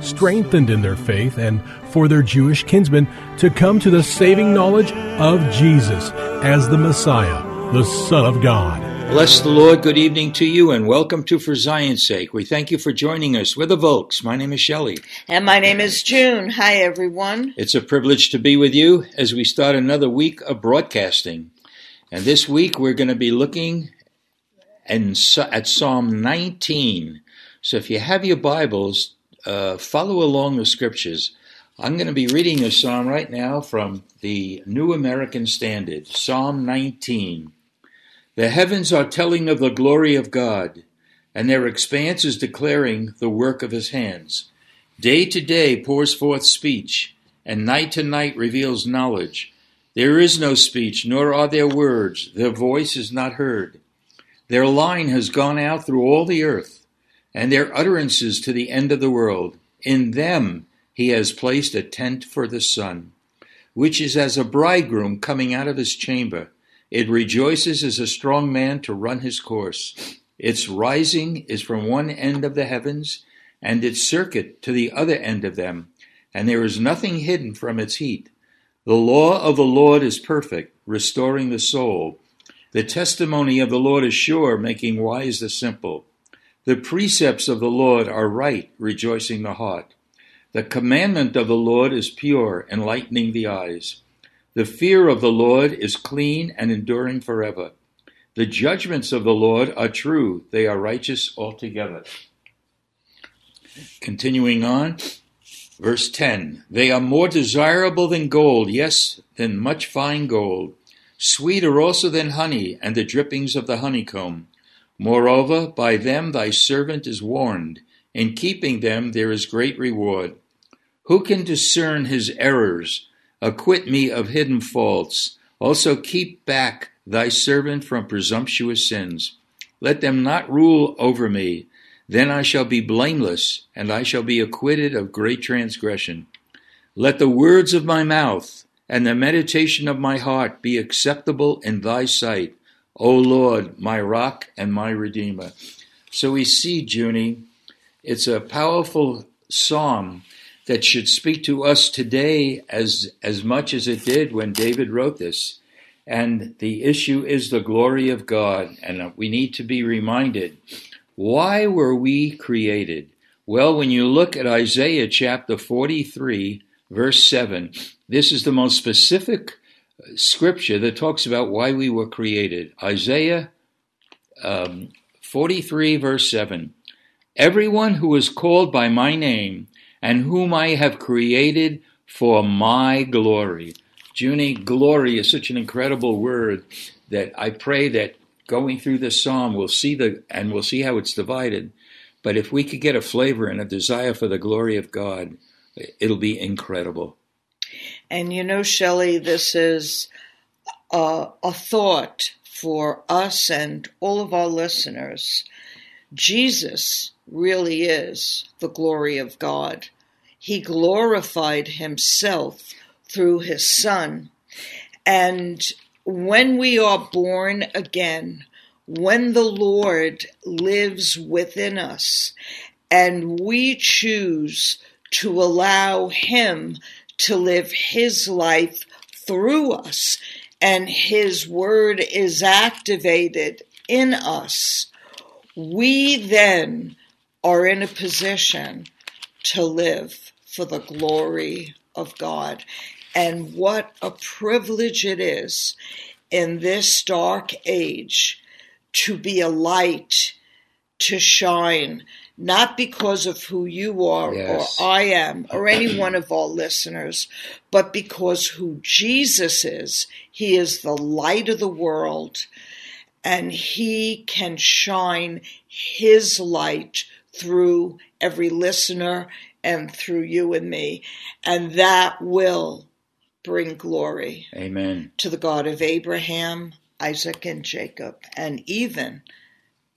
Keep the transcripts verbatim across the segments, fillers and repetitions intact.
strengthened in their faith and for their Jewish kinsmen to come to the saving knowledge of Jesus as the Messiah, the Son of God. Bless the Lord. Good evening to you, and welcome to For Zion's Sake. We thank you for joining us. We're the Volks. My name is Shelley. And my name is June. Hi, everyone. It's a privilege to be with you as we start another week of broadcasting. And this week we're going to be looking in, at Psalm nineteen. So if you have your Bibles, uh, follow along the Scriptures. I'm going to be reading a psalm right now from the New American Standard, Psalm nineteen. The heavens are telling of the glory of God, and their expanse is declaring the work of his hands. Day to day pours forth speech, and night to night reveals knowledge. There is no speech, nor are there words. Their voice is not heard. Their line has gone out through all the earth, and their utterances to the end of the world. In them he has placed a tent for the sun, which is as a bridegroom coming out of his chamber. It rejoices as a strong man to run his course. Its rising is from one end of the heavens, and its circuit to the other end of them, and there is nothing hidden from its heat. The law of the Lord is perfect, restoring the soul. The testimony of the Lord is sure, making wise the simple. The precepts of the Lord are right, rejoicing the heart. The commandment of the Lord is pure, enlightening the eyes. The fear of the Lord is clean and enduring forever. The judgments of the Lord are true. They are righteous altogether. Continuing on, verse ten. They are more desirable than gold, yes, than much fine gold. Sweeter also than honey and the drippings of the honeycomb. Moreover, by them thy servant is warned. In keeping them there is great reward. Who can discern his errors? Acquit me of hidden faults. Also keep back thy servant from presumptuous sins. Let them not rule over me. Then I shall be blameless, and I shall be acquitted of great transgression. Let the words of my mouth and the meditation of my heart be acceptable in thy sight, O Lord, my rock and my redeemer. So we see, Junie, it's a powerful psalm that should speak to us today as, as much as it did when David wrote this. And the issue is the glory of God, and we need to be reminded. Why were we created? Well, when you look at Isaiah chapter forty-three, verse seven, this is the most specific scripture that talks about why we were created. Isaiah um, forty-three, verse seven. Everyone who is called by my name, and whom I have created for my glory. Junie, glory is such an incredible word that I pray that going through this psalm, we'll see the and we'll see how it's divided. But if we could get a flavor and a desire for the glory of God, it'll be incredible. And you know, Shelley, this is a, a thought for us and all of our listeners. Jesus really is the glory of God. He glorified himself through his Son. And when we are born again, when the Lord lives within us, and we choose to allow him to live his life through us, and his word is activated in us, we then are in a position to live for the glory of God. And what a privilege it is in this dark age to be a light, to shine, not because of who you are yes. or I am or any one of our listeners, but because who Jesus is. He is the light of the world, and he can shine his light through every listener and through you and me, and that will bring glory Amen. To the God of Abraham, Isaac, and Jacob, and even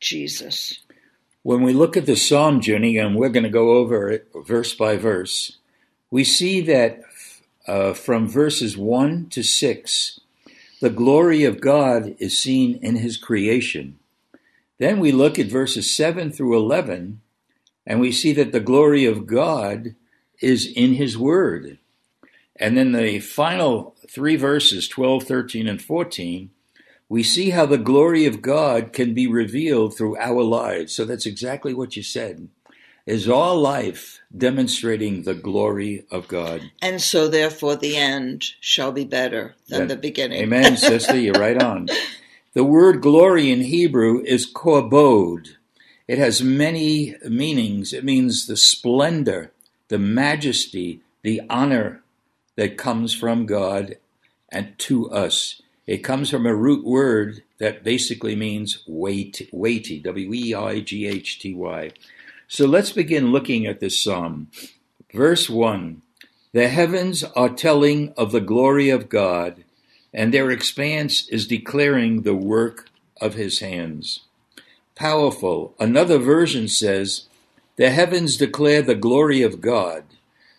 Jesus. When we look at the psalm, Junie, and we're going to go over it verse by verse, we see that uh, from verses one to six, the glory of God is seen in his creation. Then we look at verses seven through eleven, and we see that the glory of God is in his word. And then the final three verses, twelve, thirteen, and fourteen, we see how the glory of God can be revealed through our lives. So that's exactly what you said, is all life demonstrating the glory of God. And so therefore the end shall be better than yeah. the beginning. Amen, sister, you're right on. The word glory in Hebrew is kabod. It has many meanings. It means the splendor, the majesty, the honor that comes from God and to us. It comes from a root word that basically means weight, weighty, W E I G H T Y. So let's begin looking at this psalm. Verse one, the heavens are telling of the glory of God, and their expanse is declaring the work of his hands. Powerful. Another version says, the heavens declare the glory of God.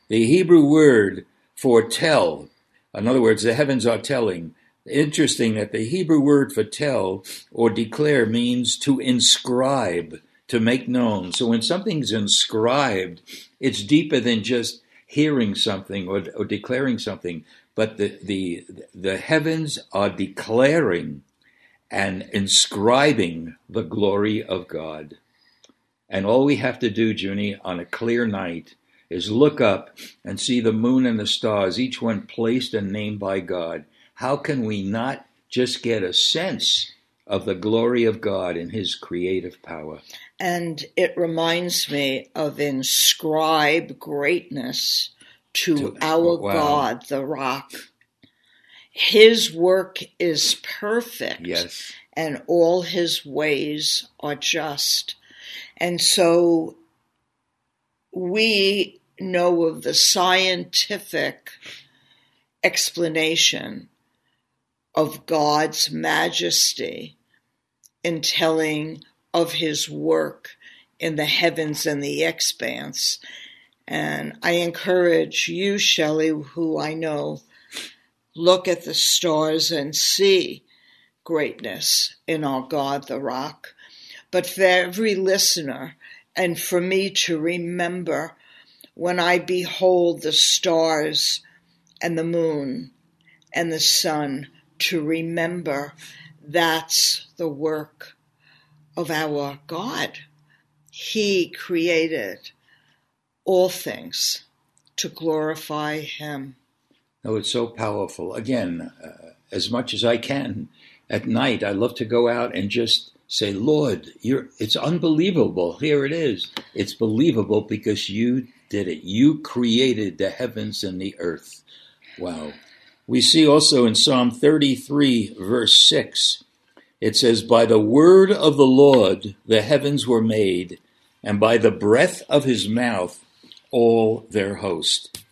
The Hebrew word for tell, in other words, the heavens are telling. Interesting that the Hebrew word for tell or declare means to inscribe, to make known. So when something's inscribed, it's deeper than just hearing something or, or declaring something. But the, the the heavens are declaring and inscribing the glory of God. And all we have to do, Junie, on a clear night is look up and see the moon and the stars, each one placed and named by God. How can we not just get a sense of the glory of God and his creative power? And it reminds me of inscribe greatness to, to our wow. God, the rock. His work is perfect, yes. and all his ways are just. And so we know of the scientific explanation of God's majesty in telling of his work in the heavens and the expanse. And I encourage you, Shelley, who I know, look at the stars and see greatness in our God, the rock. But for every listener, and for me to remember, when I behold the stars and the moon and the sun, to remember that's the work of our God. He created all things to glorify him. Oh, it's so powerful. Again, uh, as much as I can at night, I love to go out and just say, Lord, you're, it's unbelievable. Here it is. It's believable because you did it. You created the heavens and the earth. Wow. We see also in Psalm thirty-three, verse six, it says, by the word of the Lord the heavens were made, and by the breath of his mouth all their host.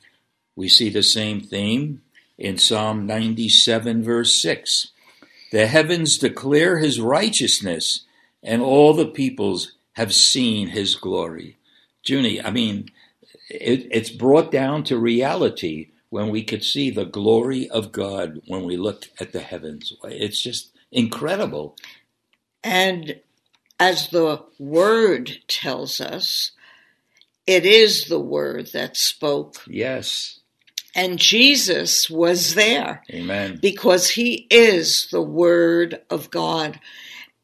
We see the same theme in Psalm ninety-seven, verse six. The heavens declare his righteousness, and all the peoples have seen his glory. Junie, I mean, it, it's brought down to reality when we could see the glory of God when we looked at the heavens. It's just incredible. And as the Word tells us, it is the Word that spoke. Yes. And Jesus was there. Amen. Because he is the Word of God.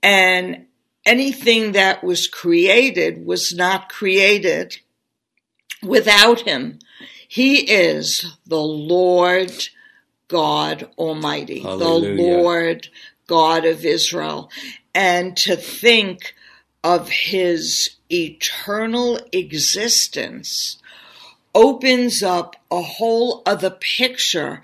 And anything that was created was not created without him. He is the Lord God Almighty, Hallelujah. The Lord God of Israel. And to think of his eternal existence opens up a whole other picture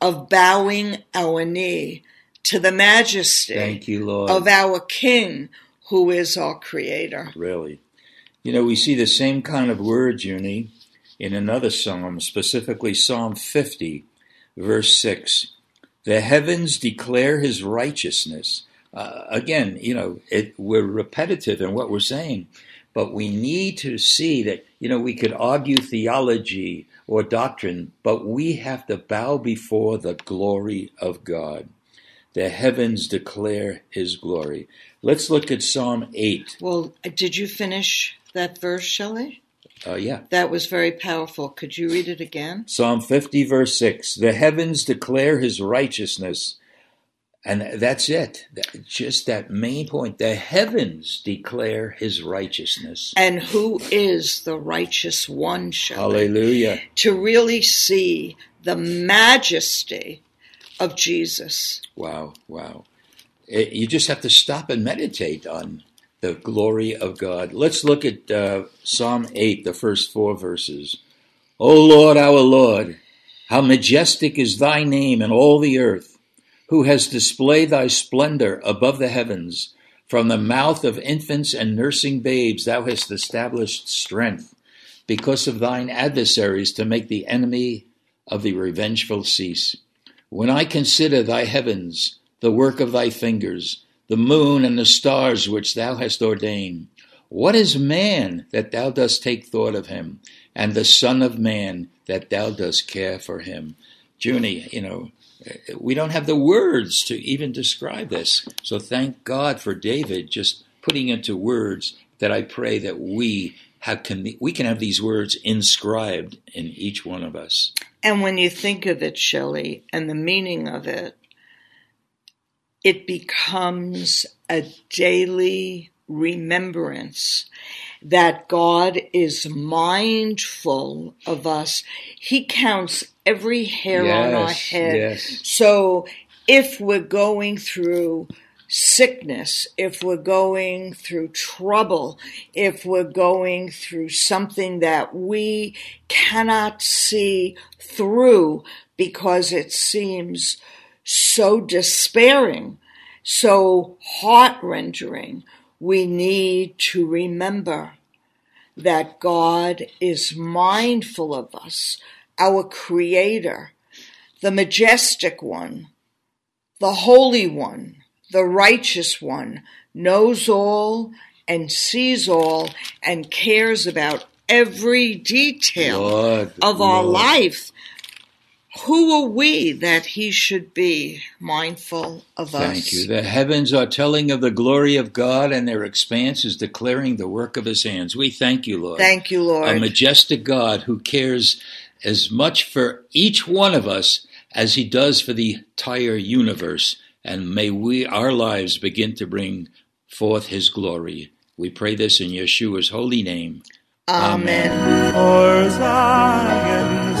of bowing our knee to the majesty Thank you, Lord. Of our King, who is our Creator. Really. You know, we see the same kind of word, Junie, in another psalm, specifically Psalm fifty, verse six. The heavens declare his righteousness. Uh, again, you know, it, we're repetitive in what we're saying, but we need to see that, you know, we could argue theology or doctrine, but we have to bow before the glory of God. The heavens declare his glory. Let's look at Psalm eight. Well, did you finish that verse, Shelley? Uh, yeah. That was very powerful. Could you read it again? Psalm fifty, verse six. The heavens declare his righteousness. And that's it. Just that main point. The heavens declare his righteousness. And who is the righteous one, Shelley? Hallelujah. To really see the majesty of Jesus. Wow, wow. It, you just have to stop and meditate on the glory of God. Let's look at uh, Psalm eight, the first four verses. O Lord, our Lord, how majestic is thy name in all the earth, who has displayed thy splendor above the heavens. From the mouth of infants and nursing babes thou hast established strength, because of thine adversaries, to make the enemy of the revengeful cease. When I consider thy heavens, the work of thy fingers, the moon and the stars which thou hast ordained, what is man that thou dost take thought of him, and the son of man that thou dost care for him? Junie, you know, we don't have the words to even describe this. So thank God for David just putting into words that I pray that we have can we can have these words inscribed in each one of us. And when you think of it, Shelley, and the meaning of it, it becomes a daily remembrance that God is mindful of us. He counts every hair yes, on our head. Yes. So if we're going through sickness, if we're going through trouble, if we're going through something that we cannot see through because it seems so despairing, so heart-rending, we need to remember that God is mindful of us, our Creator, the Majestic One, the Holy One, the Righteous One, knows all and sees all and cares about every detail Lord, of our Lord. life. Who are we that he should be mindful of us? Thank you. The heavens are telling of the glory of God, and their expanse is declaring the work of his hands. We thank you, Lord. Thank you, Lord. A majestic God who cares as much for each one of us as he does for the entire universe. And may we, our lives, begin to bring forth his glory. We pray this in Yeshua's holy name. Amen. Amen.